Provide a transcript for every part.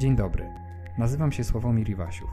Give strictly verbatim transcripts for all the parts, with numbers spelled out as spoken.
Dzień dobry, nazywam się Sławomir Iwasiów.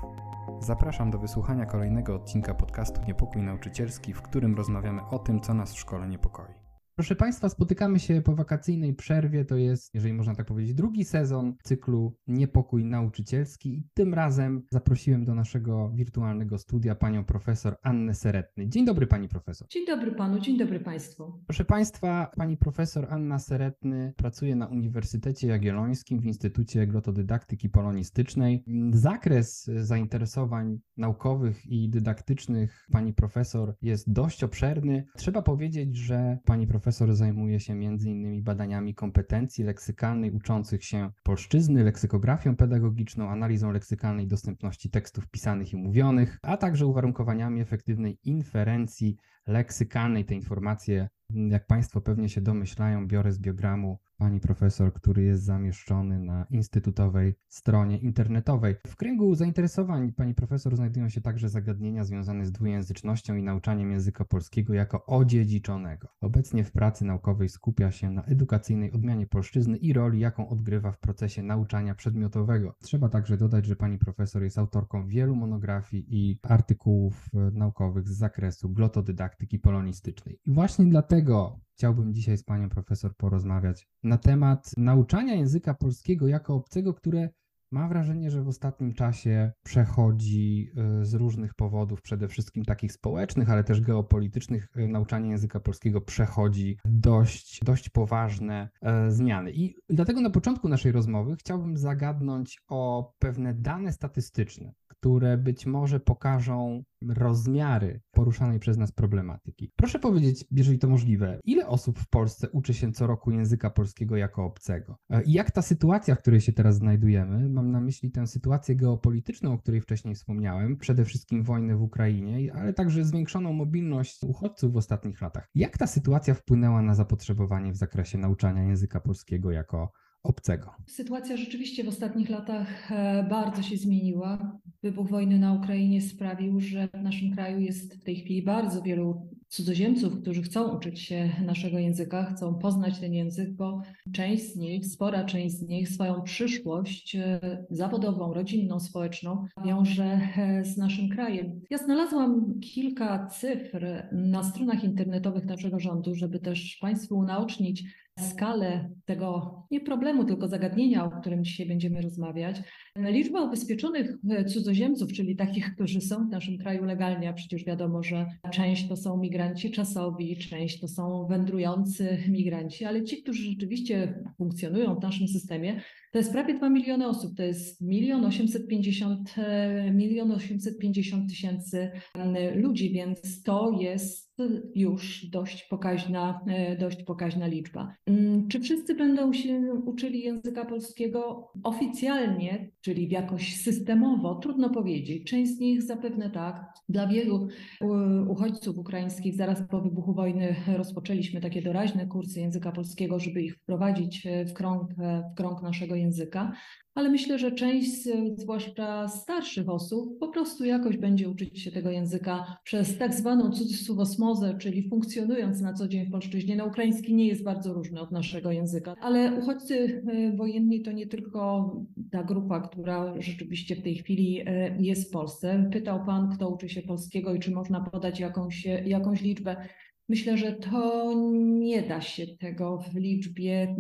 Zapraszam do wysłuchania kolejnego odcinka podcastu Niepokój Nauczycielski, w którym rozmawiamy o tym, co nas w szkole niepokoi. Proszę Państwa, spotykamy się po wakacyjnej przerwie, to jest, jeżeli można tak powiedzieć, drugi sezon cyklu Niepokój Nauczycielski i tym razem zaprosiłem do naszego wirtualnego studia panią profesor Annę Seretny. Dzień dobry pani profesor. Dzień dobry panu, dzień dobry państwu. Proszę Państwa, pani profesor Anna Seretny pracuje na Uniwersytecie Jagiellońskim w Instytucie Glottodydaktyki Polonistycznej. Zakres zainteresowań naukowych i dydaktycznych pani profesor jest dość obszerny. Trzeba powiedzieć, że pani profesor Profesor zajmuje się między innymi badaniami kompetencji leksykalnej uczących się polszczyzny, leksykografią pedagogiczną, analizą leksykalnej dostępności tekstów pisanych i mówionych, a także uwarunkowaniami efektywnej inferencji leksykalnej. Te informacje, jak Państwo pewnie się domyślają, biorę z biogramu pani profesor, który jest zamieszczony na instytutowej stronie internetowej. W kręgu zainteresowań pani profesor znajdują się także zagadnienia związane z dwujęzycznością i nauczaniem języka polskiego jako odziedziczonego. Obecnie w pracy naukowej skupia się na edukacyjnej odmianie polszczyzny i roli, jaką odgrywa w procesie nauczania przedmiotowego. Trzeba także dodać, że pani profesor jest autorką wielu monografii i artykułów naukowych z zakresu glottodydaktyki polonistycznej. I właśnie dlatego chciałbym dzisiaj z panią profesor porozmawiać na temat nauczania języka polskiego jako obcego, które mam wrażenie, że w ostatnim czasie przechodzi z różnych powodów, przede wszystkim takich społecznych, ale też geopolitycznych, nauczanie języka polskiego przechodzi dość, dość poważne zmiany. I dlatego na początku naszej rozmowy chciałbym zagadnąć o pewne dane statystyczne, które być może pokażą rozmiary poruszanej przez nas problematyki. Proszę powiedzieć, jeżeli to możliwe, ile osób w Polsce uczy się co roku języka polskiego jako obcego? I jak ta sytuacja, w której się teraz znajdujemy, mam na myśli tę sytuację geopolityczną, o której wcześniej wspomniałem, przede wszystkim wojnę w Ukrainie, ale także zwiększoną mobilność uchodźców w ostatnich latach. Jak ta sytuacja wpłynęła na zapotrzebowanie w zakresie nauczania języka polskiego jako obcego? Sytuacja rzeczywiście w ostatnich latach bardzo się zmieniła. Wybuch wojny na Ukrainie sprawił, że w naszym kraju jest w tej chwili bardzo wielu cudzoziemców, którzy chcą uczyć się naszego języka, chcą poznać ten język, bo część z nich, spora część z nich swoją przyszłość zawodową, rodzinną, społeczną wiąże z naszym krajem. Ja znalazłam kilka cyfr na stronach internetowych naszego rządu, żeby też Państwu unaocznić skalę tego nie problemu, tylko zagadnienia, o którym dzisiaj będziemy rozmawiać. Liczba ubezpieczonych cudzoziemców, czyli takich, którzy są w naszym kraju legalnie, a przecież wiadomo, że część to są migranci czasowi, część to są wędrujący migranci, ale ci, którzy rzeczywiście funkcjonują w naszym systemie, to jest prawie dwa miliony osób, to jest milion osiemset pięćdziesiąt tysięcy ludzi, więc to jest już dość pokaźna, dość pokaźna liczba. Czy wszyscy będą się uczyli języka polskiego oficjalnie, czyli jakoś systemowo? Trudno powiedzieć. Część z nich zapewne tak. Dla wielu uchodźców ukraińskich zaraz po wybuchu wojny rozpoczęliśmy takie doraźne kursy języka polskiego, żeby ich wprowadzić w krąg, w krąg naszego języka. Ale myślę, że część, zwłaszcza starszych osób, po prostu jakoś będzie uczyć się tego języka przez tak zwaną cudzysłów osmozę, czyli funkcjonując na co dzień w polszczyźnie. No, ukraiński nie jest bardzo różny od naszego języka, ale uchodźcy wojenni to nie tylko ta grupa, która rzeczywiście w tej chwili jest w Polsce. Pytał pan, kto uczy się polskiego i czy można podać jakąś, jakąś liczbę. Myślę, że to nie da się tego w liczbie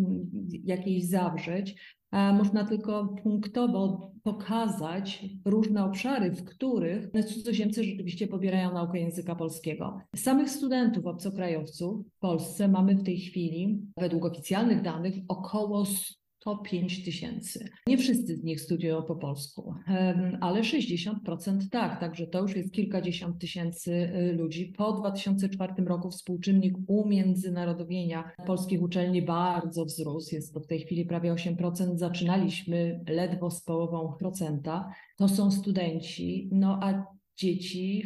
jakiejś zawrzeć. Można tylko punktowo pokazać różne obszary, w których cudzoziemcy rzeczywiście pobierają naukę języka polskiego. Samych studentów obcokrajowców w Polsce mamy w tej chwili, według oficjalnych danych, około sto pięć tysięcy. Nie wszyscy z nich studiują po polsku, ale sześćdziesiąt procent tak, także to już jest kilkadziesiąt tysięcy ludzi. Po dwa tysiące czwartym roku współczynnik umiędzynarodowienia polskich uczelni bardzo wzrósł, jest to w tej chwili prawie osiem procent, zaczynaliśmy ledwo z połową procenta. To są studenci, no a dzieci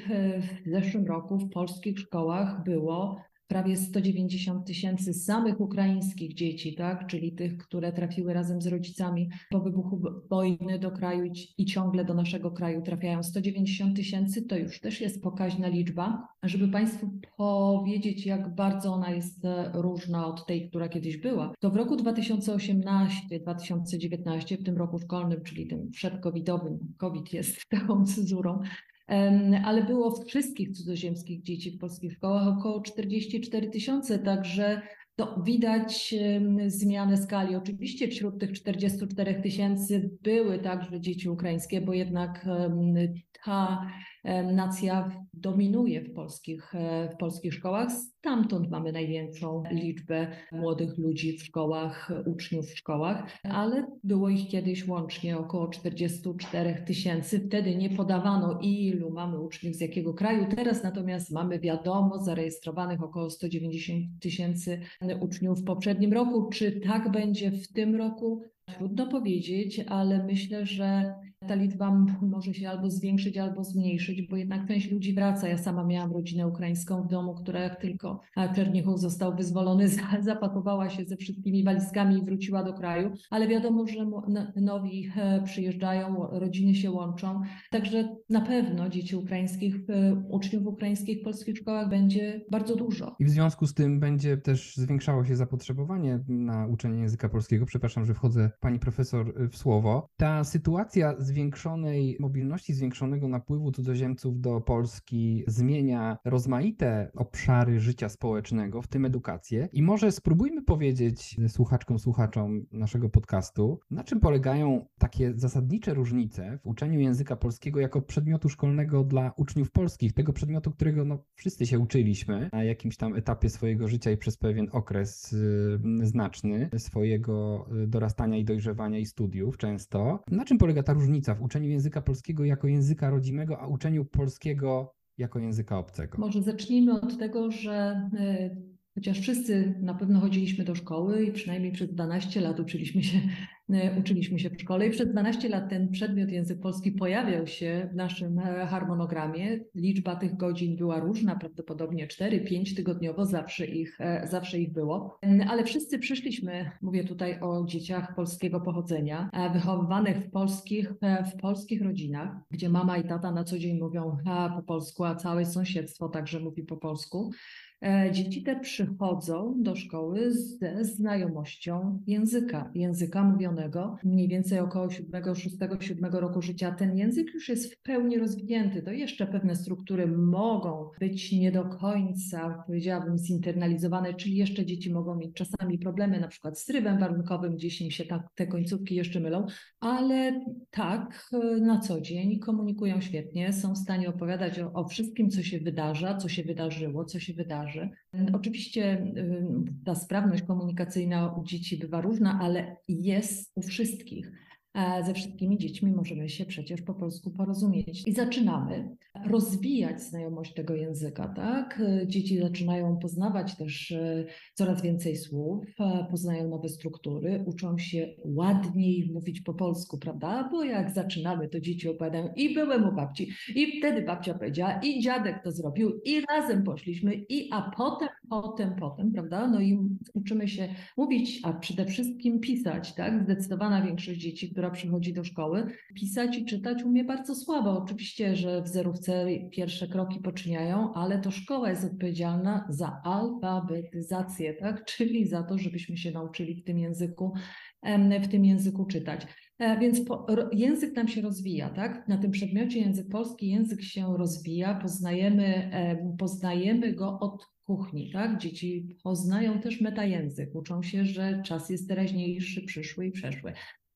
w zeszłym roku w polskich szkołach było prawie sto dziewięćdziesiąt tysięcy samych ukraińskich dzieci, tak, czyli tych, które trafiły razem z rodzicami po wybuchu wojny do kraju i ciągle do naszego kraju trafiają. sto dziewięćdziesiąt tysięcy to już też jest pokaźna liczba, żeby Państwu powiedzieć, jak bardzo ona jest różna od tej, która kiedyś była. To w roku dwa tysiące osiemnastym dwa tysiące dziewiętnastym, w tym roku szkolnym, czyli tym przedcovidowym, COVID jest taką cezurą, ale było wszystkich cudzoziemskich dzieci w polskich szkołach około czterdzieści cztery tysiące, także to widać zmianę skali. Oczywiście wśród tych czterdziestu czterech tysięcy były także dzieci ukraińskie, bo jednak ta nacja dominuje w polskich, w polskich szkołach. Stamtąd mamy największą liczbę młodych ludzi w szkołach, uczniów w szkołach, ale było ich kiedyś łącznie około czterdziestu czterech tysięcy. Wtedy nie podawano, ilu mamy uczniów z jakiego kraju. Teraz natomiast mamy, wiadomo, zarejestrowanych około stu dziewięćdziesięciu tysięcy uczniów w poprzednim roku. Czy tak będzie w tym roku? Trudno powiedzieć, ale myślę, że ta liczba może się albo zwiększyć, albo zmniejszyć, bo jednak część ludzi wraca. Ja sama miałam rodzinę ukraińską w domu, która jak tylko Czernichów został wyzwolony, zapakowała się ze wszystkimi walizkami i wróciła do kraju, ale wiadomo, że nowi przyjeżdżają, rodziny się łączą, także na pewno dzieci ukraińskich, uczniów ukraińskich w polskich szkołach będzie bardzo dużo. I w związku z tym będzie też zwiększało się zapotrzebowanie na uczenie języka polskiego. Przepraszam, że wchodzę pani profesor w słowo. Ta sytuacja zwiększonej mobilności, zwiększonego napływu cudzoziemców do Polski zmienia rozmaite obszary życia społecznego, w tym edukację. I może spróbujmy powiedzieć słuchaczkom, słuchaczom naszego podcastu, na czym polegają takie zasadnicze różnice w uczeniu języka polskiego jako przedmiotu szkolnego dla uczniów polskich, tego przedmiotu, którego no, wszyscy się uczyliśmy na jakimś tam etapie swojego życia i przez pewien okres yy, znaczny swojego dorastania i dojrzewania i studiów często. Na czym polega ta różnica w uczeniu języka polskiego jako języka rodzimego, a uczeniu polskiego jako języka obcego? Może zacznijmy od tego, że chociaż wszyscy na pewno chodziliśmy do szkoły i przynajmniej przez dwanaście lat uczyliśmy się, uczyliśmy się w szkole i przez dwanaście lat ten przedmiot język polski pojawiał się w naszym harmonogramie. Liczba tych godzin była różna, prawdopodobnie cztery, pięć tygodniowo zawsze ich, zawsze ich było. Ale wszyscy przyszliśmy, mówię tutaj o dzieciach polskiego pochodzenia, wychowywanych w polskich, w polskich rodzinach, gdzie mama i tata na co dzień mówią po polsku, a całe sąsiedztwo także mówi po polsku. Dzieci te przychodzą do szkoły ze znajomością języka, języka mówionego. Mniej więcej około siódmego, szóstego, siódmego roku życia ten język już jest w pełni rozwinięty. To jeszcze pewne struktury mogą być nie do końca, powiedziałabym, zinternalizowane, czyli jeszcze dzieci mogą mieć czasami problemy, na przykład z trybem warunkowym, gdzieś im się ta, te końcówki jeszcze mylą, ale tak na co dzień komunikują świetnie, są w stanie opowiadać o, o wszystkim, co się wydarza, co się wydarzyło, co się wydarzy. Oczywiście ta sprawność komunikacyjna u dzieci bywa różna, ale jest u wszystkich. Ze wszystkimi dziećmi możemy się przecież po polsku porozumieć. I zaczynamy rozwijać znajomość tego języka, tak? Dzieci zaczynają poznawać też coraz więcej słów, poznają nowe struktury, uczą się ładniej mówić po polsku, prawda? Bo jak zaczynamy, to dzieci opowiadają i byłem u babci, i wtedy babcia powiedziała, i dziadek to zrobił, i razem poszliśmy, i a potem, potem, potem, prawda? No i uczymy się mówić, a przede wszystkim pisać, tak? Zdecydowana większość dzieci, która przychodzi do szkoły, pisać i czytać umie bardzo słabo. Oczywiście, że w zerówce pierwsze kroki poczyniają, ale to szkoła jest odpowiedzialna za alfabetyzację, tak? Czyli za to, żebyśmy się nauczyli w tym języku, w tym języku czytać. Więc po, język nam się rozwija, tak? Na tym przedmiocie język polski, język się rozwija, poznajemy, poznajemy go od kuchni, tak? Dzieci poznają też metajęzyk, uczą się, że czas jest teraźniejszy, przyszły i przeszły.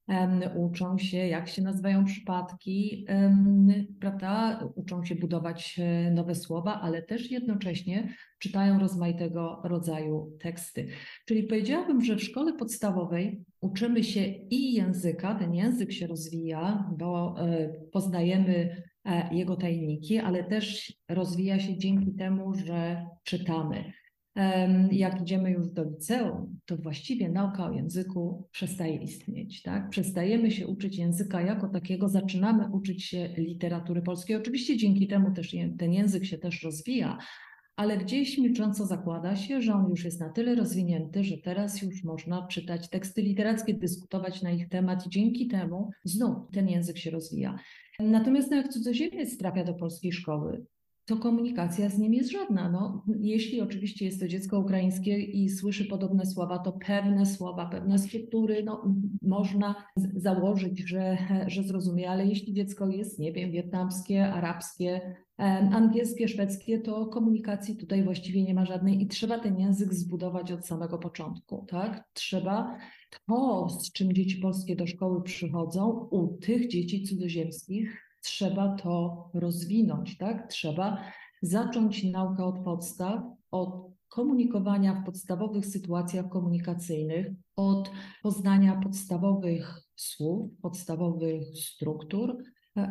Um, uczą się, jak się nazywają przypadki, um, prawda? Uczą się budować nowe słowa, ale też jednocześnie czytają rozmaitego rodzaju teksty. Czyli powiedziałabym, że w szkole podstawowej uczymy się i języka, ten język się rozwija, bo y, poznajemy y, jego tajniki, ale też rozwija się dzięki temu, że czytamy. Jak idziemy już do liceum, to właściwie nauka o języku przestaje istnieć, tak? Przestajemy się uczyć języka jako takiego, zaczynamy uczyć się literatury polskiej. Oczywiście dzięki temu też ten język się też rozwija, ale gdzieś milcząco zakłada się, że on już jest na tyle rozwinięty, że teraz już można czytać teksty literackie, dyskutować na ich temat i dzięki temu znów ten język się rozwija. Natomiast no, jak cudzoziemiec trafia do polskiej szkoły, to komunikacja z nim jest żadna. No, jeśli oczywiście jest to dziecko ukraińskie i słyszy podobne słowa, to pewne słowa, pewne struktury no, można założyć, że, że zrozumie, ale jeśli dziecko jest, nie wiem, wietnamskie, arabskie, angielskie, szwedzkie, to komunikacji tutaj właściwie nie ma żadnej i trzeba ten język zbudować od samego początku, tak? Trzeba to, z czym dzieci polskie do szkoły przychodzą, u tych dzieci cudzoziemskich trzeba to rozwinąć, tak? Trzeba zacząć naukę od podstaw, od komunikowania w podstawowych sytuacjach komunikacyjnych, od poznania podstawowych słów, podstawowych struktur,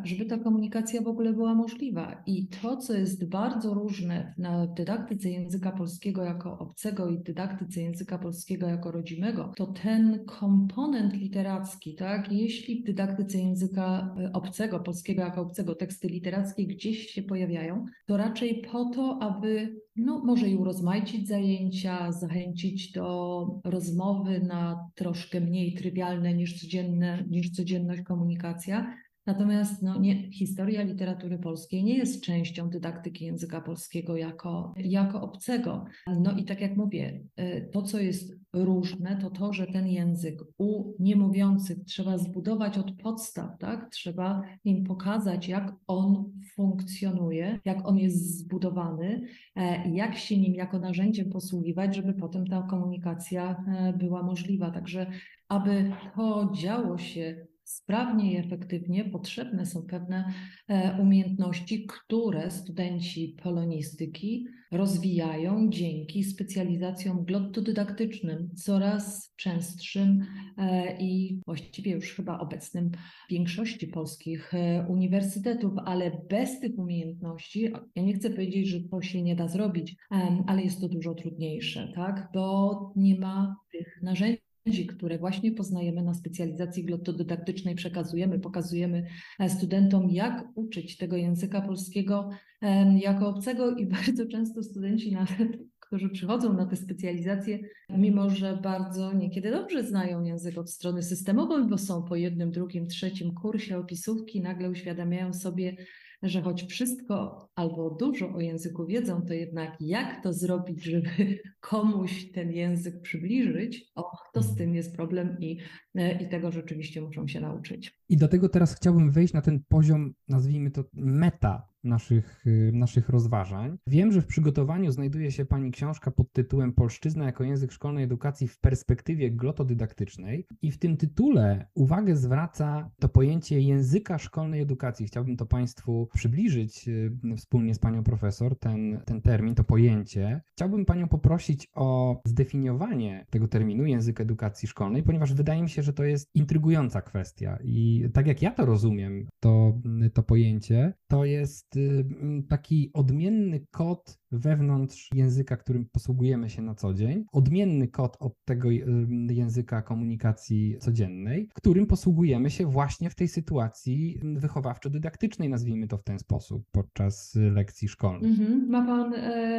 żeby ta komunikacja w ogóle była możliwa. I to, co jest bardzo różne na dydaktyce języka polskiego jako obcego i dydaktyce języka polskiego jako rodzimego, to ten komponent literacki, tak? Jeśli w dydaktyce języka obcego, polskiego jako obcego, teksty literackie gdzieś się pojawiają, to raczej po to, aby no, może i urozmaicić zajęcia, zachęcić do rozmowy na troszkę mniej trywialne niż, codzienne, niż codzienność komunikacja. Natomiast no, nie, historia literatury polskiej nie jest częścią dydaktyki języka polskiego jako, jako obcego. No i tak jak mówię, to co jest różne, to to, że ten język u niemówiących trzeba zbudować od podstaw, tak? Trzeba im pokazać, jak on funkcjonuje, jak on jest zbudowany, jak się nim jako narzędziem posługiwać, żeby potem ta komunikacja była możliwa. Także aby to działo się sprawnie i efektywnie, potrzebne są pewne umiejętności, które studenci polonistyki rozwijają dzięki specjalizacjom glottodydaktycznym, coraz częstszym i właściwie już chyba obecnym w większości polskich uniwersytetów, ale bez tych umiejętności, ja nie chcę powiedzieć, że to się nie da zrobić, ale jest to dużo trudniejsze, tak? Bo nie ma tych narzędzi, które właśnie poznajemy na specjalizacji glottodydaktycznej, przekazujemy, pokazujemy studentom, jak uczyć tego języka polskiego jako obcego i bardzo często studenci nawet, którzy przychodzą na te specjalizacje, mimo że bardzo niekiedy dobrze znają język od strony systemowej, bo są po jednym, drugim, trzecim kursie opisówki, nagle uświadamiają sobie, że choć wszystko albo dużo o języku wiedzą, to jednak jak to zrobić, żeby komuś ten język przybliżyć, o, to z tym jest problem i, i tego rzeczywiście muszą się nauczyć. I dlatego teraz chciałbym wejść na ten poziom, nazwijmy to meta naszych, naszych rozważań. Wiem, że w przygotowaniu znajduje się Pani książka pod tytułem Polszczyzna jako język szkolnej edukacji w perspektywie glottodydaktycznej i w tym tytule uwagę zwraca to pojęcie języka szkolnej edukacji. Chciałbym to Państwu przybliżyć wspólnie z Panią Profesor, ten, ten termin, to pojęcie. Chciałbym Panią poprosić o zdefiniowanie tego terminu język edukacji szkolnej, ponieważ wydaje mi się, że to jest intrygująca kwestia i tak jak ja to rozumiem, to, to pojęcie, to jest taki odmienny kod wewnątrz języka, którym posługujemy się na co dzień, odmienny kod od tego języka komunikacji codziennej, którym posługujemy się właśnie w tej sytuacji wychowawczo-dydaktycznej, nazwijmy to w ten sposób, podczas lekcji szkolnych. Mm-hmm. Ma pan,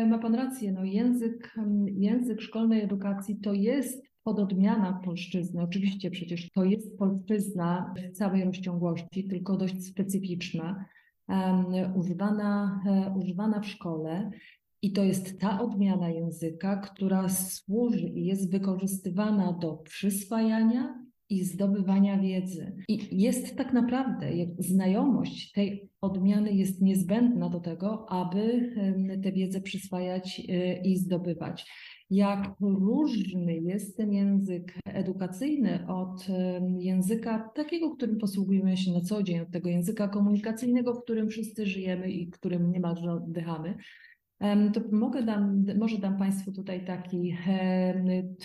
ma pan rację, no język, język szkolnej edukacji to jest pododmiana polszczyzny. Oczywiście przecież to jest polszczyzna w całej rozciągłości, tylko dość specyficzna. Um, używana, um, używana w szkole i to jest ta odmiana języka, która służy i jest wykorzystywana do przyswajania i zdobywania wiedzy. I jest tak naprawdę, jak znajomość tej odmiany jest niezbędna do tego, aby um, tę wiedzę przyswajać yy, i zdobywać. Jak różny jest ten język edukacyjny od języka takiego, którym posługujemy się na co dzień, od tego języka komunikacyjnego, w którym wszyscy żyjemy i którym niemalże oddychamy, to mogę dam, może dam Państwu tutaj taki,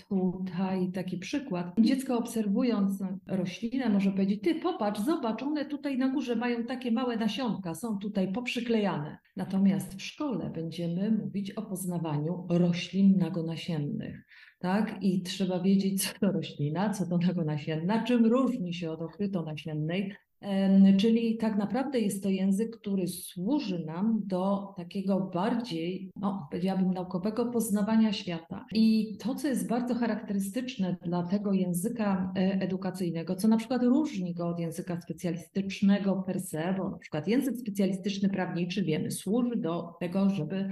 tutaj taki przykład. Dziecko obserwując roślinę może powiedzieć, ty popatrz, zobacz, one tutaj na górze mają takie małe nasionka, są tutaj poprzyklejane. Natomiast w szkole będziemy mówić o poznawaniu roślin nagonasiennych. Tak? I trzeba wiedzieć, co to roślina, co to nagonasienna, czym różni się od okrytonasiennej, Czyli tak naprawdę jest to język, który służy nam do takiego bardziej, no, powiedziałabym, naukowego poznawania świata. I to, co jest bardzo charakterystyczne dla tego języka edukacyjnego, co na przykład różni go od języka specjalistycznego per se, bo na przykład język specjalistyczny prawniczy, wiemy, służy do tego, żeby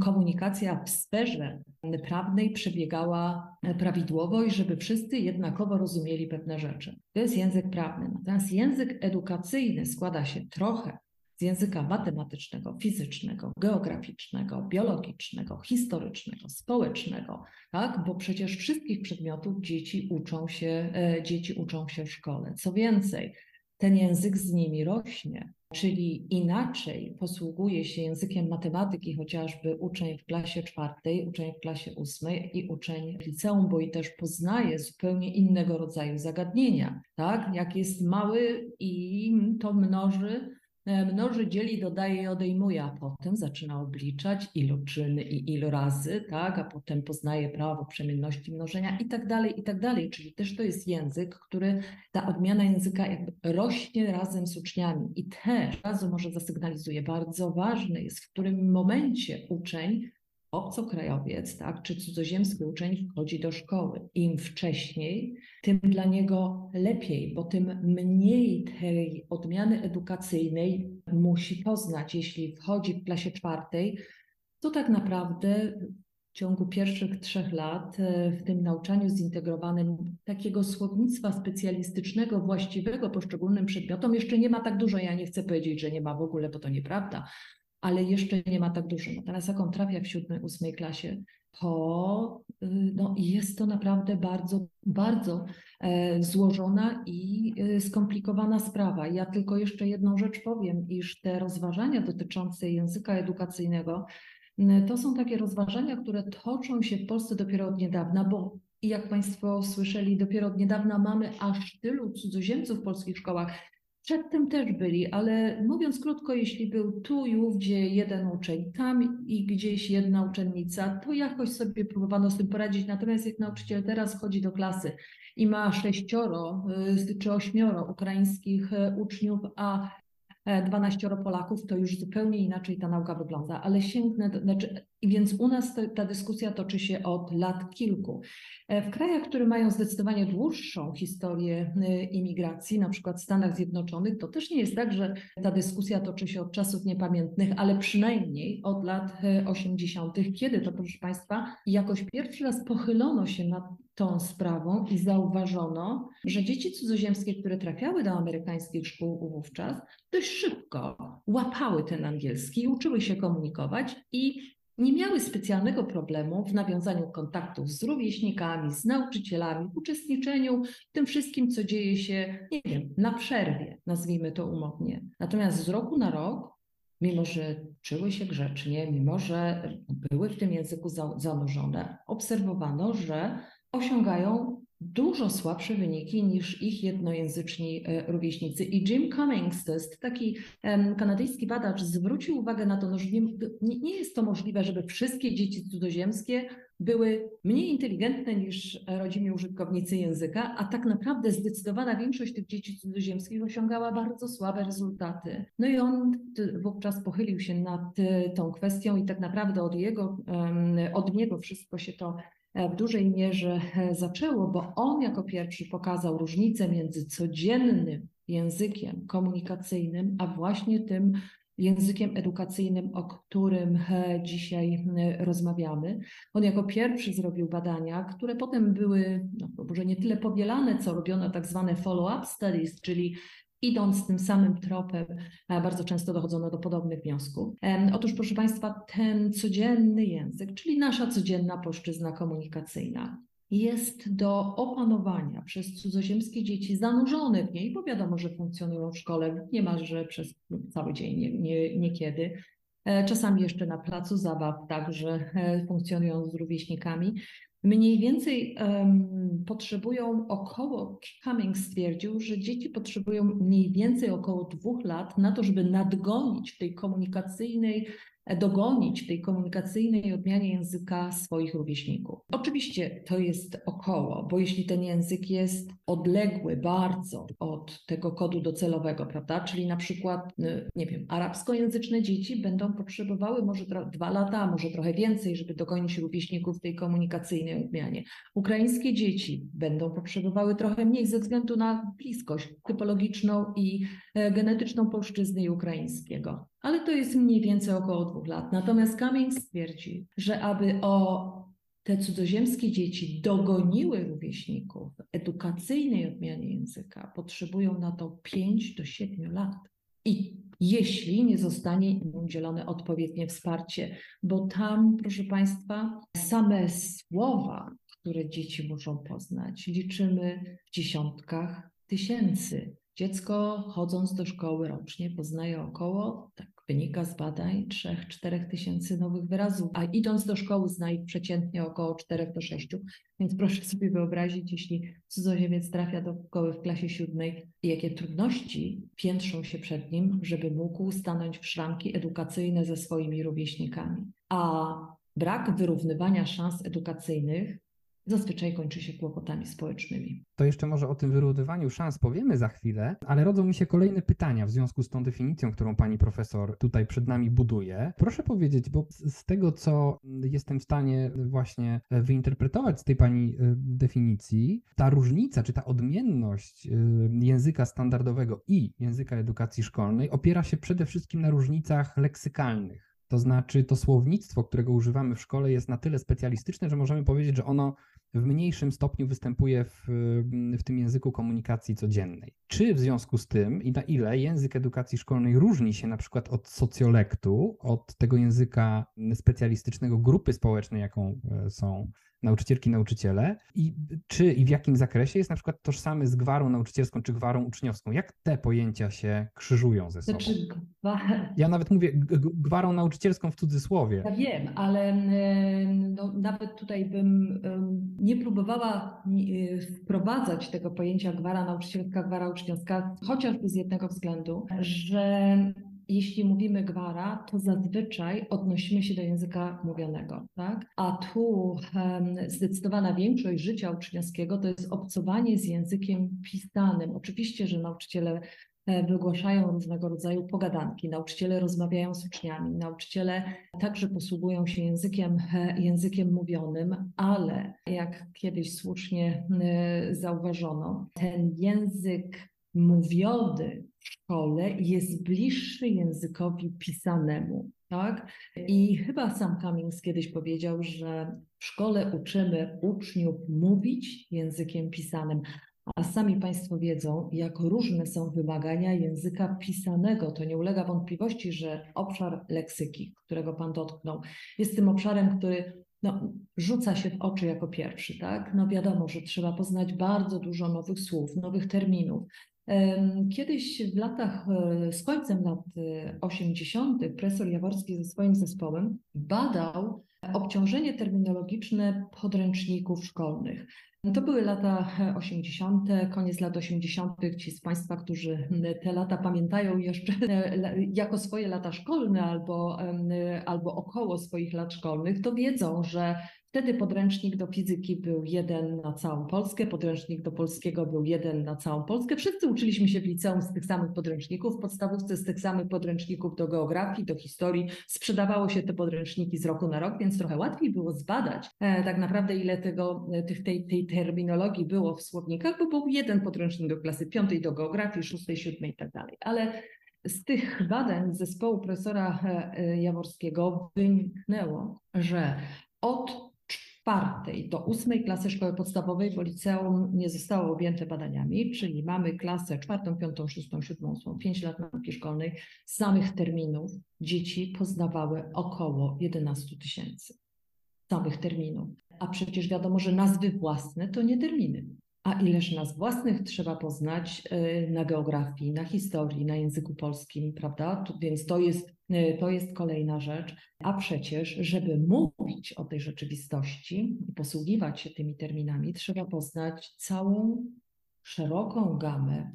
komunikacja w sferze prawnej przebiegała prawidłowo i żeby wszyscy jednakowo rozumieli pewne rzeczy. To jest język prawny. Natomiast język edukacyjny składa się trochę z języka matematycznego, fizycznego, geograficznego, biologicznego, historycznego, społecznego, tak? Bo przecież wszystkich przedmiotów dzieci uczą się, e, dzieci uczą się w szkole. Co więcej, ten język z nimi rośnie, czyli inaczej posługuje się językiem matematyki chociażby uczeń w klasie czwartej, uczeń w klasie ósmej i uczeń w liceum, bo i też poznaje zupełnie innego rodzaju zagadnienia, tak? Jak jest mały i to mnoży, mnoży, dzieli, dodaje i odejmuje, a potem zaczyna obliczać ilu czyn i ilu razy, tak? A potem poznaje prawo przemienności mnożenia i tak dalej, i tak dalej. Czyli też to jest język, który, ta odmiana języka jakby rośnie razem z uczniami i też, razu może zasygnalizuje, bardzo ważne jest, w którym momencie uczeń, obcokrajowiec, tak, czy cudzoziemski uczeń wchodzi do szkoły. Im wcześniej, tym dla niego lepiej, bo tym mniej tej odmiany edukacyjnej musi poznać. Jeśli wchodzi w klasie czwartej, to tak naprawdę w ciągu pierwszych trzech lat w tym nauczaniu zintegrowanym takiego słownictwa specjalistycznego, właściwego poszczególnym przedmiotom jeszcze nie ma tak dużo. Ja nie chcę powiedzieć, że nie ma w ogóle, bo to nieprawda, ale jeszcze nie ma tak dużo. Natomiast jak on trafia w siódmej, ósmej klasie, to no, jest to naprawdę bardzo, bardzo złożona i skomplikowana sprawa. Ja tylko jeszcze jedną rzecz powiem, iż te rozważania dotyczące języka edukacyjnego to są takie rozważania, które toczą się w Polsce dopiero od niedawna, bo jak Państwo słyszeli, dopiero od niedawna mamy aż tylu cudzoziemców w polskich szkołach. Przedtem też byli, ale mówiąc krótko, jeśli był tu i ówdzie jeden uczeń, tam i gdzieś jedna uczennica, to jakoś sobie próbowano z tym poradzić. Natomiast jak nauczyciel teraz chodzi do klasy i ma sześcioro czy ośmioro ukraińskich uczniów, a dwanaścioro Polaków, to już zupełnie inaczej ta nauka wygląda. Ale sięgnę, do, znaczy, więc u nas to, ta dyskusja toczy się od lat kilku. W krajach, które mają zdecydowanie dłuższą historię imigracji, na przykład w Stanach Zjednoczonych, to też nie jest tak, że ta dyskusja toczy się od czasów niepamiętnych, ale przynajmniej od lat osiemdziesiątych, kiedy to, proszę Państwa, jakoś pierwszy raz pochylono się nad tą sprawą i zauważono, że dzieci cudzoziemskie, które trafiały do amerykańskich szkół wówczas, dość szybko łapały ten angielski, uczyły się komunikować i nie miały specjalnego problemu w nawiązaniu kontaktów z rówieśnikami, z nauczycielami, w uczestniczeniu w tym wszystkim, co dzieje się, nie wiem, na przerwie, nazwijmy to umownie. Natomiast z roku na rok, mimo że uczyły się grzecznie, mimo że były w tym języku zanurzone, obserwowano, że osiągają dużo słabsze wyniki niż ich jednojęzyczni rówieśnicy. I Jim Cummings, to jest taki kanadyjski badacz, zwrócił uwagę na to, że nie jest to możliwe, żeby wszystkie dzieci cudzoziemskie były mniej inteligentne niż rodzimi użytkownicy języka, a tak naprawdę zdecydowana większość tych dzieci cudzoziemskich osiągała bardzo słabe rezultaty. No i on wówczas pochylił się nad tą kwestią i tak naprawdę od, jego, od niego wszystko się to w dużej mierze zaczęło, bo on jako pierwszy pokazał różnicę między codziennym językiem komunikacyjnym, a właśnie tym językiem edukacyjnym, o którym dzisiaj rozmawiamy. On jako pierwszy zrobił badania, które potem były, no, może nie tyle powielane, co robiono tak zwane follow-up studies, czyli idąc tym samym tropem, bardzo często dochodzono do podobnych wniosków. Otóż, proszę Państwa, ten codzienny język, czyli nasza codzienna płaszczyzna komunikacyjna, jest do opanowania przez cudzoziemskie dzieci zanurzone w niej, bo wiadomo, że funkcjonują w szkole niemalże przez cały dzień, nie, nie, niekiedy. Czasami jeszcze na placu zabaw także funkcjonują z rówieśnikami. Mniej więcej um, potrzebują około, Cummings stwierdził, że dzieci potrzebują mniej więcej około dwóch lat na to, żeby nadgonić w tej komunikacyjnej dogonić w tej komunikacyjnej odmianie języka swoich rówieśników. Oczywiście to jest około, bo jeśli ten język jest odległy bardzo od tego kodu docelowego, prawda, czyli na przykład, nie wiem, arabskojęzyczne dzieci będą potrzebowały może dwa lata, może trochę więcej, żeby dogonić rówieśników w tej komunikacyjnej odmianie. Ukraińskie dzieci będą potrzebowały trochę mniej ze względu na bliskość typologiczną i genetyczną polszczyzny i ukraińskiego. Ale to jest mniej więcej około dwóch lat. Natomiast Cummings stwierdzi, że aby o te cudzoziemskie dzieci dogoniły rówieśników w edukacyjnej odmianie języka, potrzebują na to pięć do siedmiu lat. I jeśli nie zostanie im udzielone odpowiednie wsparcie, bo tam, proszę Państwa, same słowa, które dzieci muszą poznać, liczymy w dziesiątkach tysięcy. Dziecko, chodząc do szkoły rocznie, poznaje około, tak wynika z badań, trzech do czterech tysięcy nowych wyrazów, a idąc do szkoły zna ich przeciętnie około czterech do sześciu. Więc proszę sobie wyobrazić, jeśli cudzoziemiec trafia do szkoły w klasie siódmej, jakie trudności piętrzą się przed nim, żeby mógł stanąć w szranki edukacyjne ze swoimi rówieśnikami. A brak wyrównywania szans edukacyjnych zazwyczaj kończy się kłopotami społecznymi. To jeszcze może o tym wyrównywaniu szans powiemy za chwilę, ale rodzą mi się kolejne pytania w związku z tą definicją, którą pani profesor tutaj przed nami buduje. Proszę powiedzieć, bo z tego, co jestem w stanie właśnie wyinterpretować z tej pani definicji, ta różnica, czy ta odmienność języka standardowego i języka edukacji szkolnej opiera się przede wszystkim na różnicach leksykalnych. To znaczy to słownictwo, którego używamy w szkole, jest na tyle specjalistyczne, że możemy powiedzieć, że ono w mniejszym stopniu występuje w, w tym języku komunikacji codziennej. Czy w związku z tym i na ile język edukacji szkolnej różni się na przykład od socjolektu, od tego języka specjalistycznego grupy społecznej, jaką są nauczycielki, nauczyciele, i czy i w jakim zakresie jest na przykład tożsamy z gwarą nauczycielską czy gwarą uczniowską? Jak te pojęcia się krzyżują ze sobą? Znaczy, ja nawet mówię gwarą nauczycielską w cudzysłowie. Ja wiem, ale no, nawet tutaj bym nie próbowała wprowadzać tego pojęcia gwara nauczycielska, gwara uczniowska, chociażby z jednego względu, że jeśli mówimy gwara, to zazwyczaj odnosimy się do języka mówionego, tak? A tu um, zdecydowana większość życia uczniowskiego to jest obcowanie z językiem pisanym. Oczywiście, że nauczyciele wygłaszają różnego rodzaju pogadanki, nauczyciele rozmawiają z uczniami, nauczyciele także posługują się językiem, językiem mówionym, ale jak kiedyś słusznie zauważono, ten język mówiony w szkole jest bliższy językowi pisanemu, tak? I chyba sam Cummings kiedyś powiedział, że w szkole uczymy uczniów mówić językiem pisanym, a sami Państwo wiedzą, jak różne są wymagania języka pisanego. To nie ulega wątpliwości, że obszar leksyki, którego Pan dotknął, jest tym obszarem, który no, rzuca się w oczy jako pierwszy, tak? No wiadomo, że trzeba poznać bardzo dużo nowych słów, nowych terminów. Kiedyś w latach, z końcem lat osiemdziesiątych profesor Jaworski ze swoim zespołem badał obciążenie terminologiczne podręczników szkolnych. To były lata osiemdziesiąte, koniec lat osiemdziesiątych. Ci z Państwa, którzy te lata pamiętają jeszcze jako swoje lata szkolne albo, albo około swoich lat szkolnych, to wiedzą, że wtedy podręcznik do fizyki był jeden na całą Polskę, podręcznik do polskiego był jeden na całą Polskę. Wszyscy uczyliśmy się w liceum z tych samych podręczników, w podstawówce z tych samych podręczników do geografii, do historii. Sprzedawało się te podręczniki z roku na rok, więc trochę łatwiej było zbadać e, tak naprawdę ile tego, tych, tej, tej terminologii było w słownikach, bo był jeden podręcznik do klasy piątej, do geografii, szóstej, siódmej i tak dalej. Ale z tych badań zespołu profesora Jaworskiego wyniknęło, że od czwartej do ósmej klasy szkoły podstawowej, bo liceum nie zostało objęte badaniami, czyli mamy klasę czwartą, piątą, szóstą, siódmą, ósmą, pięć lat nauki szkolnej, samych terminów dzieci poznawały około jedenastu tysięcy samych terminów. A przecież wiadomo, że nazwy własne to nie terminy. A ileż nazw własnych trzeba poznać na geografii, na historii, na języku polskim, prawda? Więc to jest, to jest kolejna rzecz. A przecież, żeby mówić o tej rzeczywistości i posługiwać się tymi terminami, trzeba poznać całą szeroką gamę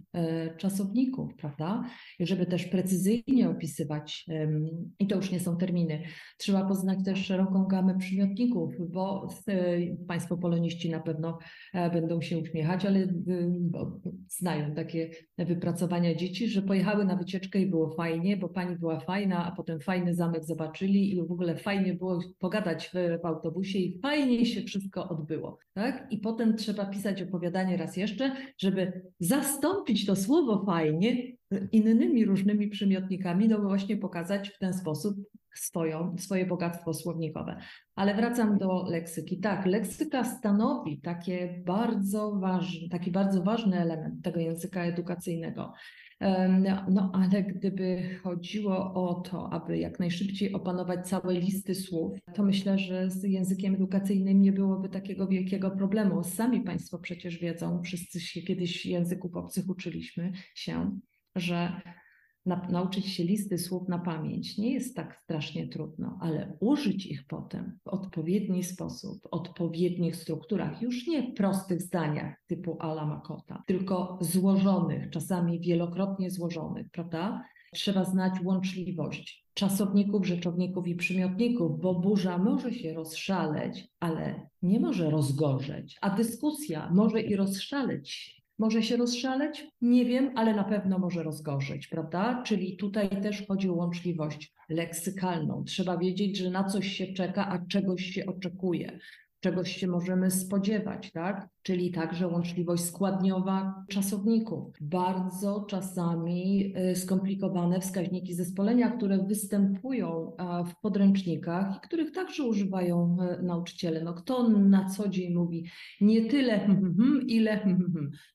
czasowników, prawda? I żeby też precyzyjnie opisywać, i to już nie są terminy, trzeba poznać też szeroką gamę przymiotników, bo Państwo poloniści na pewno będą się uśmiechać, ale znają takie wypracowania dzieci, że pojechały na wycieczkę i było fajnie, bo pani była fajna, a potem fajny zamek zobaczyli i w ogóle fajnie było pogadać w, w autobusie i fajnie się wszystko odbyło, tak? I potem trzeba pisać opowiadanie raz jeszcze, żeby zastąpić to słowo fajnie innymi różnymi przymiotnikami, no właśnie pokazać w ten sposób swoją, swoje bogactwo słownikowe. Ale wracam do leksyki. Tak, leksyka stanowi takie bardzo ważne, taki bardzo ważny element tego języka edukacyjnego. No ale gdyby chodziło o to, aby jak najszybciej opanować całe listy słów, to myślę, że z językiem edukacyjnym nie byłoby takiego wielkiego problemu. Sami Państwo przecież wiedzą, wszyscy się kiedyś języków obcych uczyliśmy się, że na, nauczyć się listy słów na pamięć nie jest tak strasznie trudno, ale użyć ich potem w odpowiedni sposób, w odpowiednich strukturach, już nie prostych zdaniach typu a la Makota, tylko złożonych, czasami wielokrotnie złożonych, prawda? Trzeba znać łączliwość czasowników, rzeczowników i przymiotników, bo burza może się rozszaleć, ale nie może rozgorzeć, a dyskusja może i rozszaleć. Może się rozszaleć? Nie wiem, ale na pewno może rozgorzeć, prawda? Czyli tutaj też chodzi o łączliwość leksykalną. Trzeba wiedzieć, że na coś się czeka, a czegoś się oczekuje, czegoś się możemy spodziewać, tak? Czyli także łączliwość składniowa czasowników. Bardzo czasami skomplikowane wskaźniki zespolenia, które występują w podręcznikach i których także używają nauczyciele. No kto na co dzień mówi nie tyle, ile.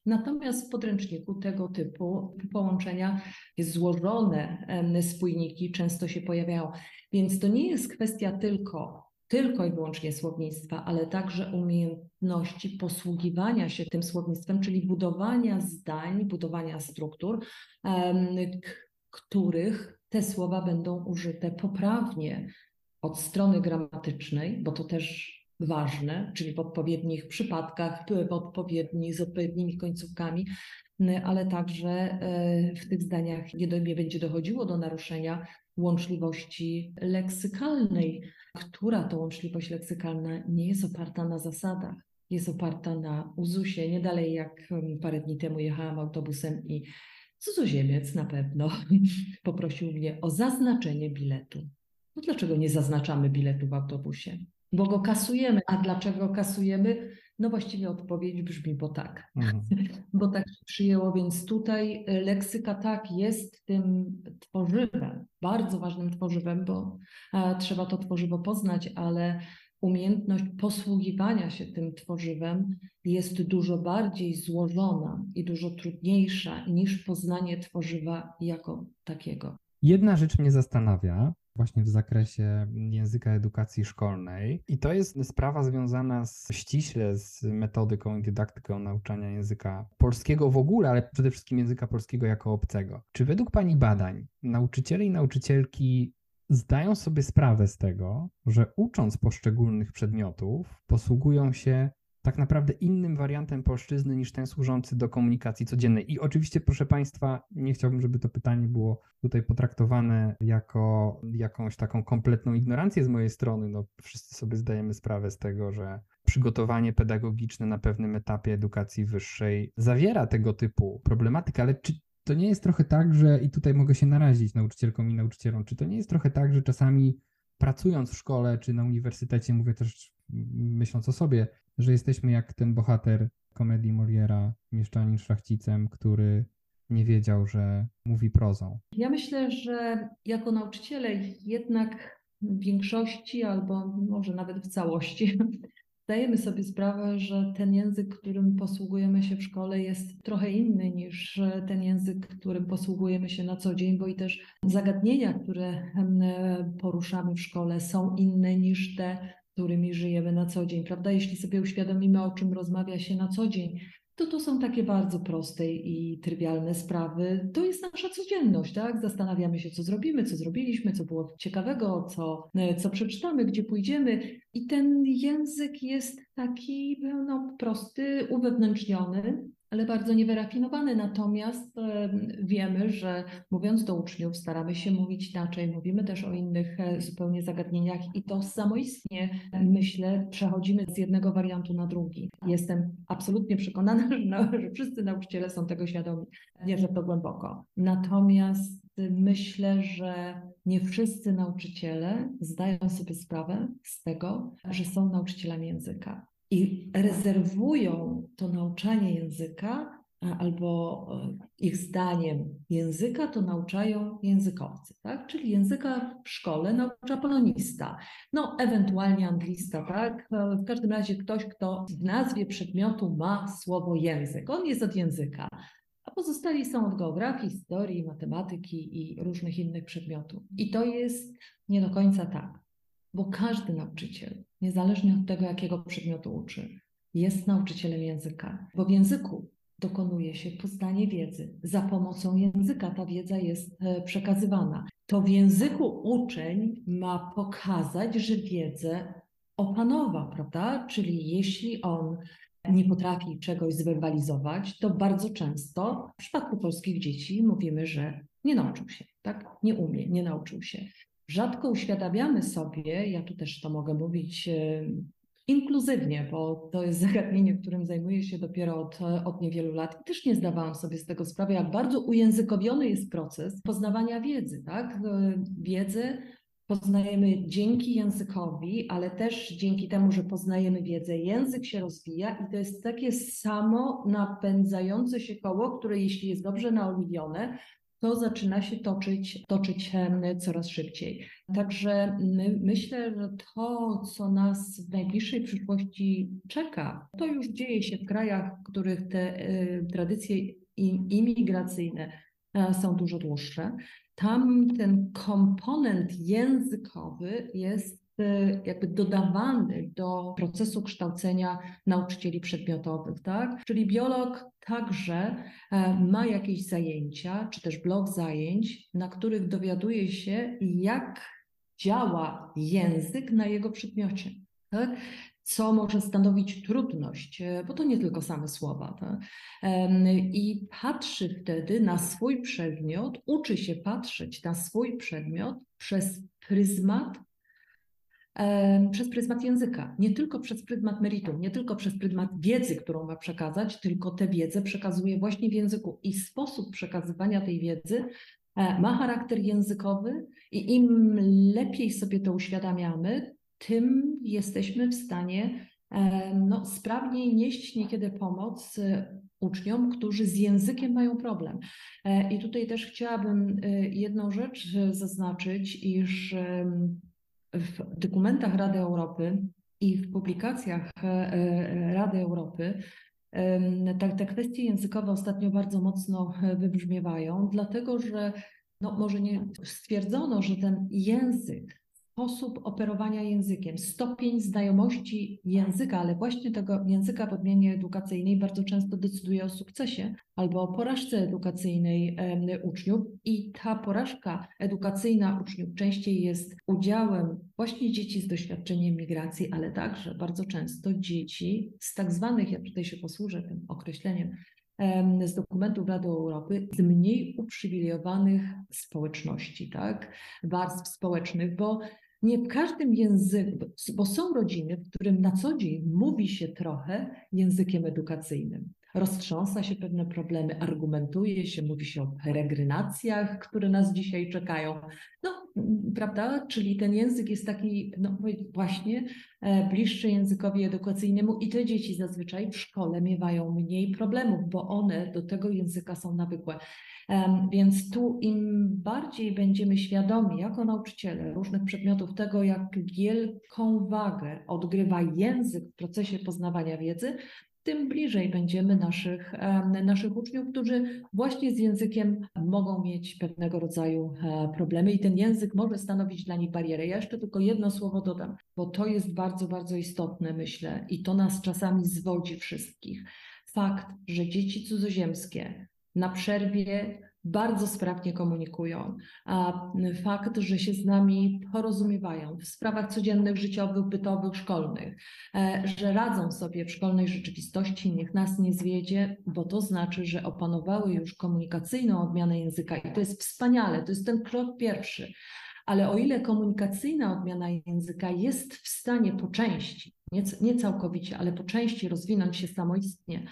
Natomiast w podręczniku tego typu połączenia złożone spójniki często się pojawiają. Więc to nie jest kwestia tylko Tylko i wyłącznie słownictwa, ale także umiejętności posługiwania się tym słownictwem, czyli budowania zdań, budowania struktur, których te słowa będą użyte poprawnie od strony gramatycznej, bo to też ważne, czyli w odpowiednich przypadkach, w odpowiednich, z odpowiednimi końcówkami, ale także w tych zdaniach nie, do, nie będzie dochodziło do naruszenia łączliwości leksykalnej, która to łączliwość leksykalna nie jest oparta na zasadach, jest oparta na uzusie. Nie dalej jak parę dni temu jechałam autobusem i cudzoziemiec na pewno poprosił mnie o zaznaczenie biletu. No dlaczego nie zaznaczamy biletu w autobusie? Bo go kasujemy. A dlaczego kasujemy? No właściwie odpowiedź brzmi, bo tak. Mhm. Bo tak się przyjęło, więc tutaj leksyka tak jest tym tworzywem, bardzo ważnym tworzywem, bo a, trzeba to tworzywo poznać, ale umiejętność posługiwania się tym tworzywem jest dużo bardziej złożona i dużo trudniejsza niż poznanie tworzywa jako takiego. Jedna rzecz mnie zastanawia, właśnie w zakresie języka edukacji szkolnej. I to jest sprawa związana z, ściśle z metodyką i dydaktyką nauczania języka polskiego w ogóle, ale przede wszystkim języka polskiego jako obcego. Czy według Pani badań nauczyciele i nauczycielki zdają sobie sprawę z tego, że ucząc poszczególnych przedmiotów posługują się tak naprawdę innym wariantem polszczyzny niż ten służący do komunikacji codziennej? I oczywiście, proszę Państwa, nie chciałbym, żeby to pytanie było tutaj potraktowane jako jakąś taką kompletną ignorancję z mojej strony. No, wszyscy sobie zdajemy sprawę z tego, że przygotowanie pedagogiczne na pewnym etapie edukacji wyższej zawiera tego typu problematykę, ale czy to nie jest trochę tak, że, i tutaj mogę się narazić nauczycielkom i nauczycielom, czy to nie jest trochę tak, że czasami pracując w szkole czy na uniwersytecie, mówię też myśląc o sobie, że jesteśmy jak ten bohater komedii Moliera, mieszczanin szlachcicem, który nie wiedział, że mówi prozą? Ja myślę, że jako nauczyciele jednak w większości albo może nawet w całości zdajemy sobie sprawę, że ten język, którym posługujemy się w szkole, jest trochę inny niż ten język, którym posługujemy się na co dzień, bo i też zagadnienia, które poruszamy w szkole, są inne niż te, którymi żyjemy na co dzień, prawda? Jeśli sobie uświadomimy, o czym rozmawia się na co dzień, to to są takie bardzo proste i trywialne sprawy. To jest nasza codzienność, tak? Zastanawiamy się, co zrobimy, co zrobiliśmy, co było ciekawego, co, co przeczytamy, gdzie pójdziemy. I ten język jest taki no, prosty, uwewnętrzniony, ale bardzo niewyrafinowany. Natomiast wiemy, że mówiąc do uczniów, staramy się mówić inaczej, mówimy też o innych zupełnie zagadnieniach i to samoistnie, myślę, przechodzimy z jednego wariantu na drugi. Jestem absolutnie przekonana, że, no, że wszyscy nauczyciele są tego świadomi, wierzę w to głęboko. Natomiast myślę, że nie wszyscy nauczyciele zdają sobie sprawę z tego, że są nauczycielami języka. I rezerwują to nauczanie języka, albo ich zdaniem języka to nauczają językowcy, tak? Czyli języka w szkole naucza polonista, no ewentualnie anglista, tak? W każdym razie ktoś, kto w nazwie przedmiotu ma słowo język, on jest od języka, a pozostali są od geografii, historii, matematyki i różnych innych przedmiotów. I to jest nie do końca tak, bo każdy nauczyciel, niezależnie od tego, jakiego przedmiotu uczy, jest nauczycielem języka, bo w języku dokonuje się poznanie wiedzy. Za pomocą języka ta wiedza jest przekazywana. To w języku uczeń ma pokazać, że wiedzę opanowa, prawda? Czyli jeśli on nie potrafi czegoś zwerbalizować, to bardzo często w przypadku polskich dzieci mówimy, że nie nauczył się, tak? Nie umie, nie nauczył się. Rzadko uświadamiamy sobie, ja tu też to mogę mówić inkluzywnie, bo to jest zagadnienie, którym zajmuję się dopiero od, od niewielu lat i też nie zdawałam sobie z tego sprawy, jak bardzo ujęzykowiony jest proces poznawania wiedzy, tak? Wiedzy poznajemy dzięki językowi, ale też dzięki temu, że poznajemy wiedzę, język się rozwija i to jest takie samo napędzające się koło, które jeśli jest dobrze naoliwione, to zaczyna się toczyć, toczyć coraz szybciej. Także my, myślę, że to, co nas w najbliższej przyszłości czeka, to już dzieje się w krajach, w których te y, tradycje imigracyjne y, są dużo dłuższe. Tam ten komponent językowy jest y, jakby dodawany do procesu kształcenia nauczycieli przedmiotowych, tak? Czyli biolog także ma jakieś zajęcia, czy też blok zajęć, na których dowiaduje się, jak działa język na jego przedmiocie, tak? Co może stanowić trudność, bo to nie tylko same słowa. Tak? I patrzy wtedy na swój przedmiot, uczy się patrzeć na swój przedmiot przez pryzmat, przez pryzmat języka, nie tylko przez pryzmat meritum, nie tylko przez pryzmat wiedzy, którą ma przekazać, tylko tę wiedzę przekazuje właśnie w języku i sposób przekazywania tej wiedzy ma charakter językowy i im lepiej sobie to uświadamiamy, tym jesteśmy w stanie no, sprawniej nieść niekiedy pomoc uczniom, którzy z językiem mają problem. I tutaj też chciałabym jedną rzecz zaznaczyć, iż w dokumentach Rady Europy i w publikacjach Rady Europy te, te kwestie językowe ostatnio bardzo mocno wybrzmiewają, dlatego że no, może nie stwierdzono, że ten język, sposób operowania językiem, stopień znajomości języka, ale właśnie tego języka w odmianie edukacyjnej bardzo często decyduje o sukcesie albo o porażce edukacyjnej uczniów i ta porażka edukacyjna uczniów częściej jest udziałem właśnie dzieci z doświadczeniem migracji, ale także bardzo często dzieci z tak zwanych, ja tutaj się posłużę tym określeniem, z dokumentów Rady Europy, z mniej uprzywilejowanych społeczności, tak, warstw społecznych, bo nie w każdym języku, bo są rodziny, w którym na co dzień mówi się trochę językiem edukacyjnym. Roztrząsa się pewne problemy, argumentuje się, mówi się o peregrinacjach, które nas dzisiaj czekają. No, prawda? Czyli ten język jest taki no, właśnie bliższy językowi edukacyjnemu i te dzieci zazwyczaj w szkole miewają mniej problemów, bo one do tego języka są nawykłe. Więc tu im bardziej będziemy świadomi jako nauczyciele różnych przedmiotów tego, jak wielką wagę odgrywa język w procesie poznawania wiedzy, tym bliżej będziemy naszych, naszych uczniów, którzy właśnie z językiem mogą mieć pewnego rodzaju problemy i ten język może stanowić dla nich barierę. Ja jeszcze tylko jedno słowo dodam, bo to jest bardzo, bardzo istotne, myślę, i to nas czasami zwodzi wszystkich. Fakt, że dzieci cudzoziemskie na przerwie bardzo sprawnie komunikują. A fakt, że się z nami porozumiewają w sprawach codziennych, życiowych, bytowych, szkolnych, że radzą sobie w szkolnej rzeczywistości, niech nas nie zwiedzie, bo to znaczy, że opanowały już komunikacyjną odmianę języka i to jest wspaniale, to jest ten krok pierwszy. Ale o ile komunikacyjna odmiana języka jest w stanie po części, nie, nie całkowicie, ale po części rozwinąć się samoistnie,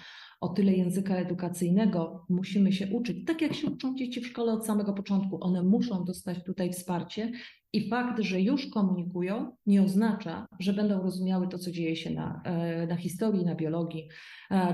o tyle języka edukacyjnego musimy się uczyć, tak jak się uczą dzieci w szkole od samego początku. One muszą dostać tutaj wsparcie i fakt, że już komunikują, nie oznacza, że będą rozumiały to, co dzieje się na, na historii, na biologii,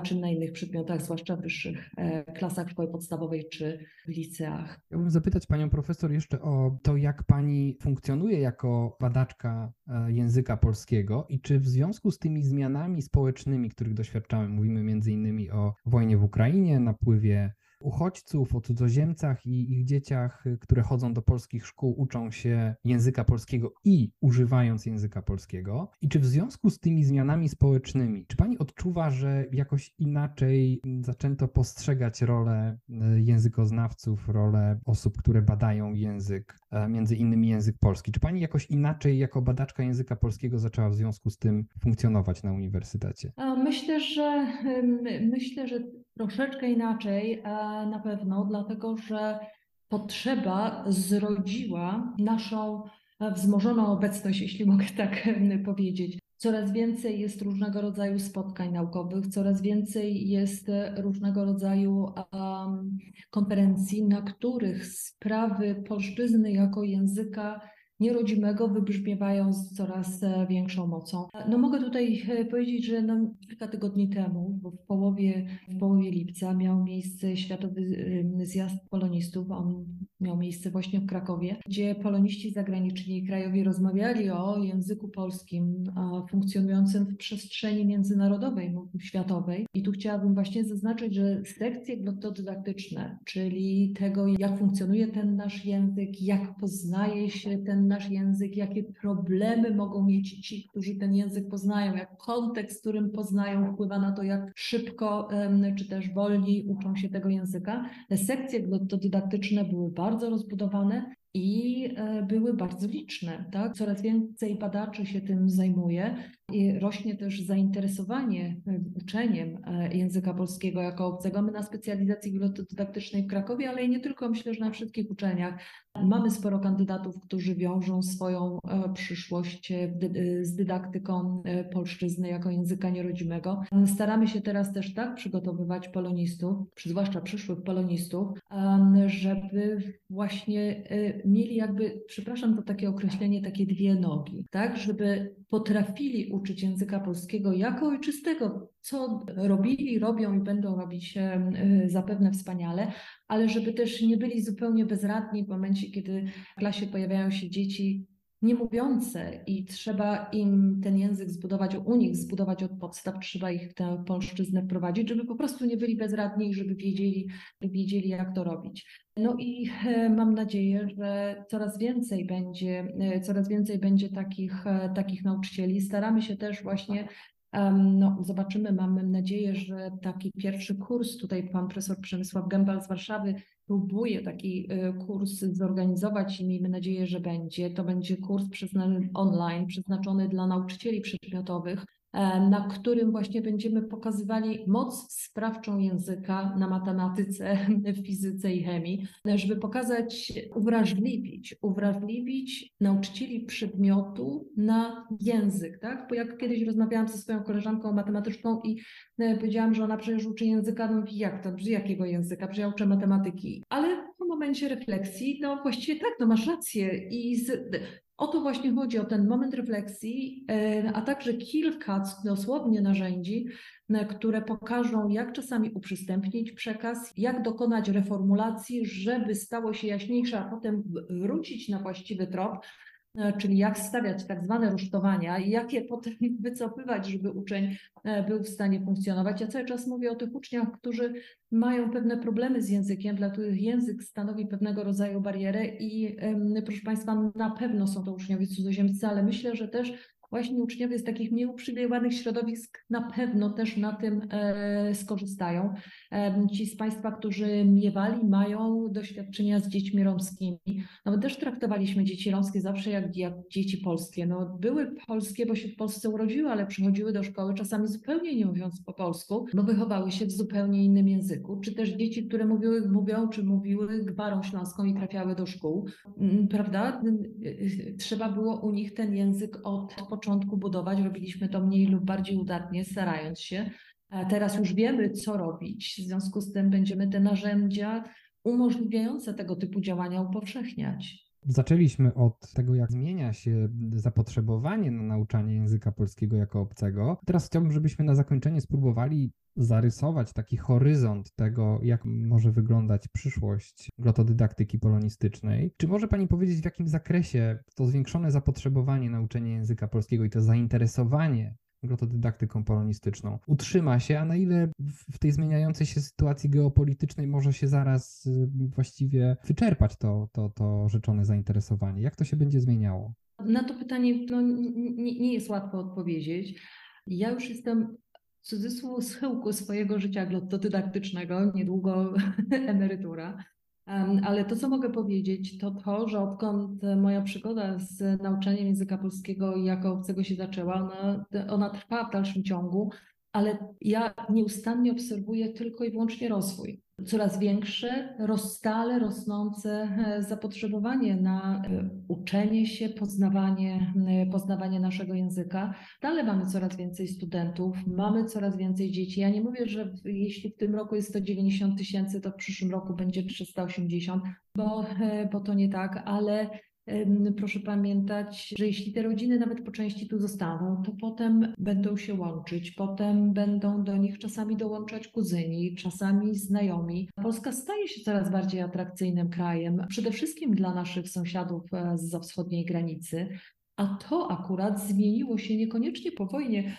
czy na innych przedmiotach, zwłaszcza w wyższych klasach szkoły podstawowej czy w liceach. Chciałbym zapytać panią profesor jeszcze o to, jak pani funkcjonuje jako badaczka języka polskiego i czy w związku z tymi zmianami społecznymi, których doświadczamy, mówimy między innymi o wojnie w Ukrainie, napływie uchodźców, o cudzoziemcach i ich dzieciach, które chodzą do polskich szkół, uczą się języka polskiego i używając języka polskiego. I czy w związku z tymi zmianami społecznymi, czy pani odczuwa, że jakoś inaczej zaczęto postrzegać rolę językoznawców, rolę osób, które badają język, między innymi język polski? Czy pani jakoś inaczej jako badaczka języka polskiego zaczęła w związku z tym funkcjonować na uniwersytecie? Myślę, że myślę, że troszeczkę inaczej na pewno, dlatego że potrzeba zrodziła naszą wzmożoną obecność, jeśli mogę tak powiedzieć. Coraz więcej jest różnego rodzaju spotkań naukowych, coraz więcej jest różnego rodzaju um, konferencji, na których sprawy polszczyzny jako języka nierodzimego wybrzmiewają z coraz większą mocą. No mogę tutaj powiedzieć, że no, kilka tygodni temu, bo w połowie, w połowie lipca miał miejsce Światowy Zjazd Polonistów. On miał miejsce właśnie w Krakowie, gdzie poloniści zagraniczni i krajowi rozmawiali o języku polskim funkcjonującym w przestrzeni międzynarodowej, światowej. I tu chciałabym właśnie zaznaczyć, że sekcje glottodydaktyczne, czyli tego, jak funkcjonuje ten nasz język, jak poznaje się ten nasz język, jakie problemy mogą mieć ci, którzy ten język poznają, jak kontekst, w którym poznają, wpływa na to, jak szybko czy też wolniej uczą się tego języka. Te sekcje glottodydaktyczne były bardzo rozbudowane i były bardzo liczne, tak? Coraz więcej badaczy się tym zajmuje i rośnie też zainteresowanie uczeniem języka polskiego jako obcego. My na specjalizacji glottodydaktycznej w Krakowie, ale i nie tylko, myślę, że na wszystkich uczelniach mamy sporo kandydatów, którzy wiążą swoją przyszłość z dydaktyką polszczyzny jako języka nierodzimego. Staramy się teraz też tak przygotowywać polonistów, zwłaszcza przyszłych polonistów, żeby właśnie mieli jakby, przepraszam za takie określenie, takie dwie nogi, tak, żeby potrafili uczyć języka polskiego jako ojczystego, co robili, robią i będą robić zapewne wspaniale, ale żeby też nie byli zupełnie bezradni w momencie, kiedy w klasie pojawiają się dzieci nie mówiące i trzeba im ten język zbudować, u nich zbudować od podstaw, trzeba ich tę polszczyznę wprowadzić, żeby po prostu nie byli bezradni, żeby wiedzieli, wiedzieli jak to robić. No i mam nadzieję, że coraz więcej będzie, coraz więcej będzie takich, takich nauczycieli. Staramy się też właśnie, no zobaczymy, mamy nadzieję, że taki pierwszy kurs, tutaj pan profesor Przemysław Gębal z Warszawy próbuje taki kurs zorganizować i miejmy nadzieję, że będzie. To będzie kurs online, przeznaczony dla nauczycieli przedmiotowych, na którym właśnie będziemy pokazywali moc sprawczą języka na matematyce, fizyce i chemii, żeby pokazać, uwrażliwić, uwrażliwić nauczycieli przedmiotu na język, tak? Bo jak kiedyś rozmawiałam ze swoją koleżanką matematyczką i powiedziałam, że ona przecież uczy języka, no jak to, jakiego języka, przecież ja uczę matematyki, ale w momencie refleksji, no właściwie tak, no masz rację i z... O to właśnie chodzi, o ten moment refleksji, a także kilka dosłownie narzędzi, które pokażą, jak czasami uprzystępnić przekaz, jak dokonać reformulacji, żeby stało się jaśniejsze, a potem wrócić na właściwy trop, czyli jak stawiać tak zwane rusztowania i jak je potem wycofywać, żeby uczeń był w stanie funkcjonować. Ja cały czas mówię o tych uczniach, którzy mają pewne problemy z językiem, dla których język stanowi pewnego rodzaju barierę i proszę Państwa, na pewno są to uczniowie cudzoziemcy, ale myślę, że też właśnie uczniowie z takich mniej uprzywilejowanych środowisk na pewno też na tym e, skorzystają. E, ci z Państwa, którzy miewali, mają doświadczenia z dziećmi romskimi. No my też traktowaliśmy dzieci romskie zawsze jak, jak dzieci polskie. No, były polskie, bo się w Polsce urodziły, ale przychodziły do szkoły czasami zupełnie nie mówiąc po polsku, bo wychowały się w zupełnie innym języku. Czy też dzieci, które mówiły, mówią czy mówiły gwarą śląską i trafiały do szkół. Prawda? Trzeba było u nich ten język od początku budować. Robiliśmy to mniej lub bardziej udatnie, starając się. Teraz już wiemy, co robić. W związku z tym będziemy te narzędzia umożliwiające tego typu działania upowszechniać. Zaczęliśmy od tego, jak zmienia się zapotrzebowanie na nauczanie języka polskiego jako obcego. Teraz chciałbym, żebyśmy na zakończenie spróbowali zarysować taki horyzont tego, jak może wyglądać przyszłość glottodydaktyki polonistycznej. Czy może Pani powiedzieć, w jakim zakresie to zwiększone zapotrzebowanie na uczenie języka polskiego i to zainteresowanie glottodydaktyką polonistyczną utrzyma się, a na ile w tej zmieniającej się sytuacji geopolitycznej może się zaraz właściwie wyczerpać to, to, to rzeczone zainteresowanie? Jak to się będzie zmieniało? Na to pytanie no, nie, nie jest łatwo odpowiedzieć. Ja już jestem w cudzysłowie schyłku swojego życia glottodydaktycznego, niedługo emerytura. Ale to, co mogę powiedzieć, to to, że odkąd moja przygoda z nauczaniem języka polskiego jako obcego się zaczęła, ona, ona trwa w dalszym ciągu, ale ja nieustannie obserwuję tylko i wyłącznie rozwój. Coraz większe, stale rosnące zapotrzebowanie na uczenie się, poznawanie, poznawanie naszego języka. Dalej mamy coraz więcej studentów, mamy coraz więcej dzieci. Ja nie mówię, że jeśli w tym roku jest sto dziewięćdziesiąt tysięcy, to w przyszłym roku będzie trzysta osiemdziesiąt, bo, bo to nie tak, ale proszę pamiętać, że jeśli te rodziny nawet po części tu zostaną, to potem będą się łączyć, potem będą do nich czasami dołączać kuzyni, czasami znajomi. Polska staje się coraz bardziej atrakcyjnym krajem, przede wszystkim dla naszych sąsiadów zza wschodniej granicy, a to akurat zmieniło się niekoniecznie po wojnie,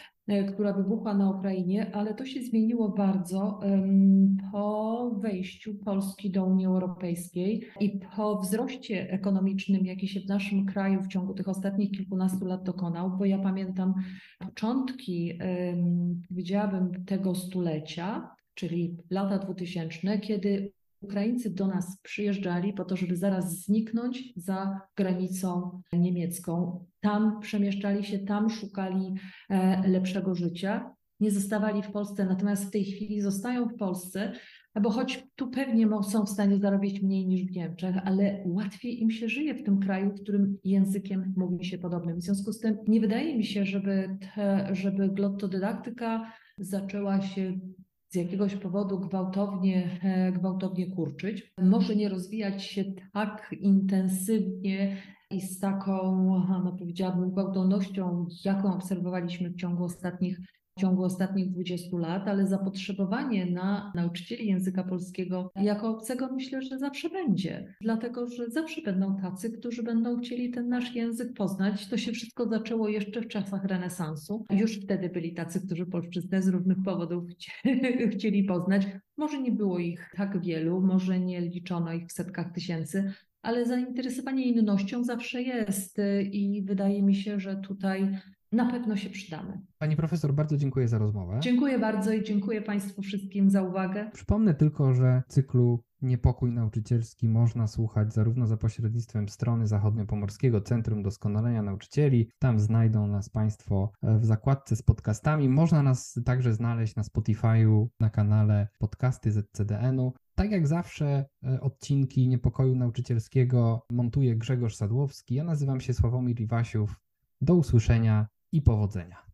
która wybuchła na Ukrainie, ale to się zmieniło bardzo um, po wejściu Polski do Unii Europejskiej i po wzroście ekonomicznym, jaki się w naszym kraju w ciągu tych ostatnich kilkunastu lat dokonał, bo ja pamiętam początki, um, powiedziałabym, tego stulecia, czyli lata dwutysięczne, kiedy Ukraińcy do nas przyjeżdżali po to, żeby zaraz zniknąć za granicą niemiecką. Tam przemieszczali się, tam szukali lepszego życia. Nie zostawali w Polsce, natomiast w tej chwili zostają w Polsce, bo choć tu pewnie są w stanie zarobić mniej niż w Niemczech, ale łatwiej im się żyje w tym kraju, w którym językiem mówi się podobnym. W związku z tym nie wydaje mi się, żeby, te, żeby glottodydaktyka zaczęła się z jakiegoś powodu gwałtownie, gwałtownie kurczyć. Może nie rozwijać się tak intensywnie i z taką, no powiedziałabym, gwałtownością, jaką obserwowaliśmy w ciągu ostatnich, w ciągu ostatnich dwudziestu lat, ale zapotrzebowanie na nauczycieli języka polskiego jako obcego myślę, że zawsze będzie. Dlatego, że zawsze będą tacy, którzy będą chcieli ten nasz język poznać. To się wszystko zaczęło jeszcze w czasach renesansu. Już wtedy byli tacy, którzy polszczyznę z różnych powodów chcieli poznać. Może nie było ich tak wielu, może nie liczono ich w setkach tysięcy, ale zainteresowanie innością zawsze jest i wydaje mi się, że tutaj na pewno się przydamy. Pani profesor, bardzo dziękuję za rozmowę. Dziękuję bardzo i dziękuję Państwu wszystkim za uwagę. Przypomnę tylko, że cyklu Niepokój Nauczycielski można słuchać zarówno za pośrednictwem strony Zachodniopomorskiego Centrum Doskonalenia Nauczycieli. Tam znajdą nas Państwo w zakładce z podcastami. Można nas także znaleźć na Spotify'u, na kanale Podcasty Z C D N-u. Tak jak zawsze odcinki Niepokoju Nauczycielskiego montuje Grzegorz Sadłowski. Ja nazywam się Sławomir Iwasiów. Do usłyszenia i powodzenia.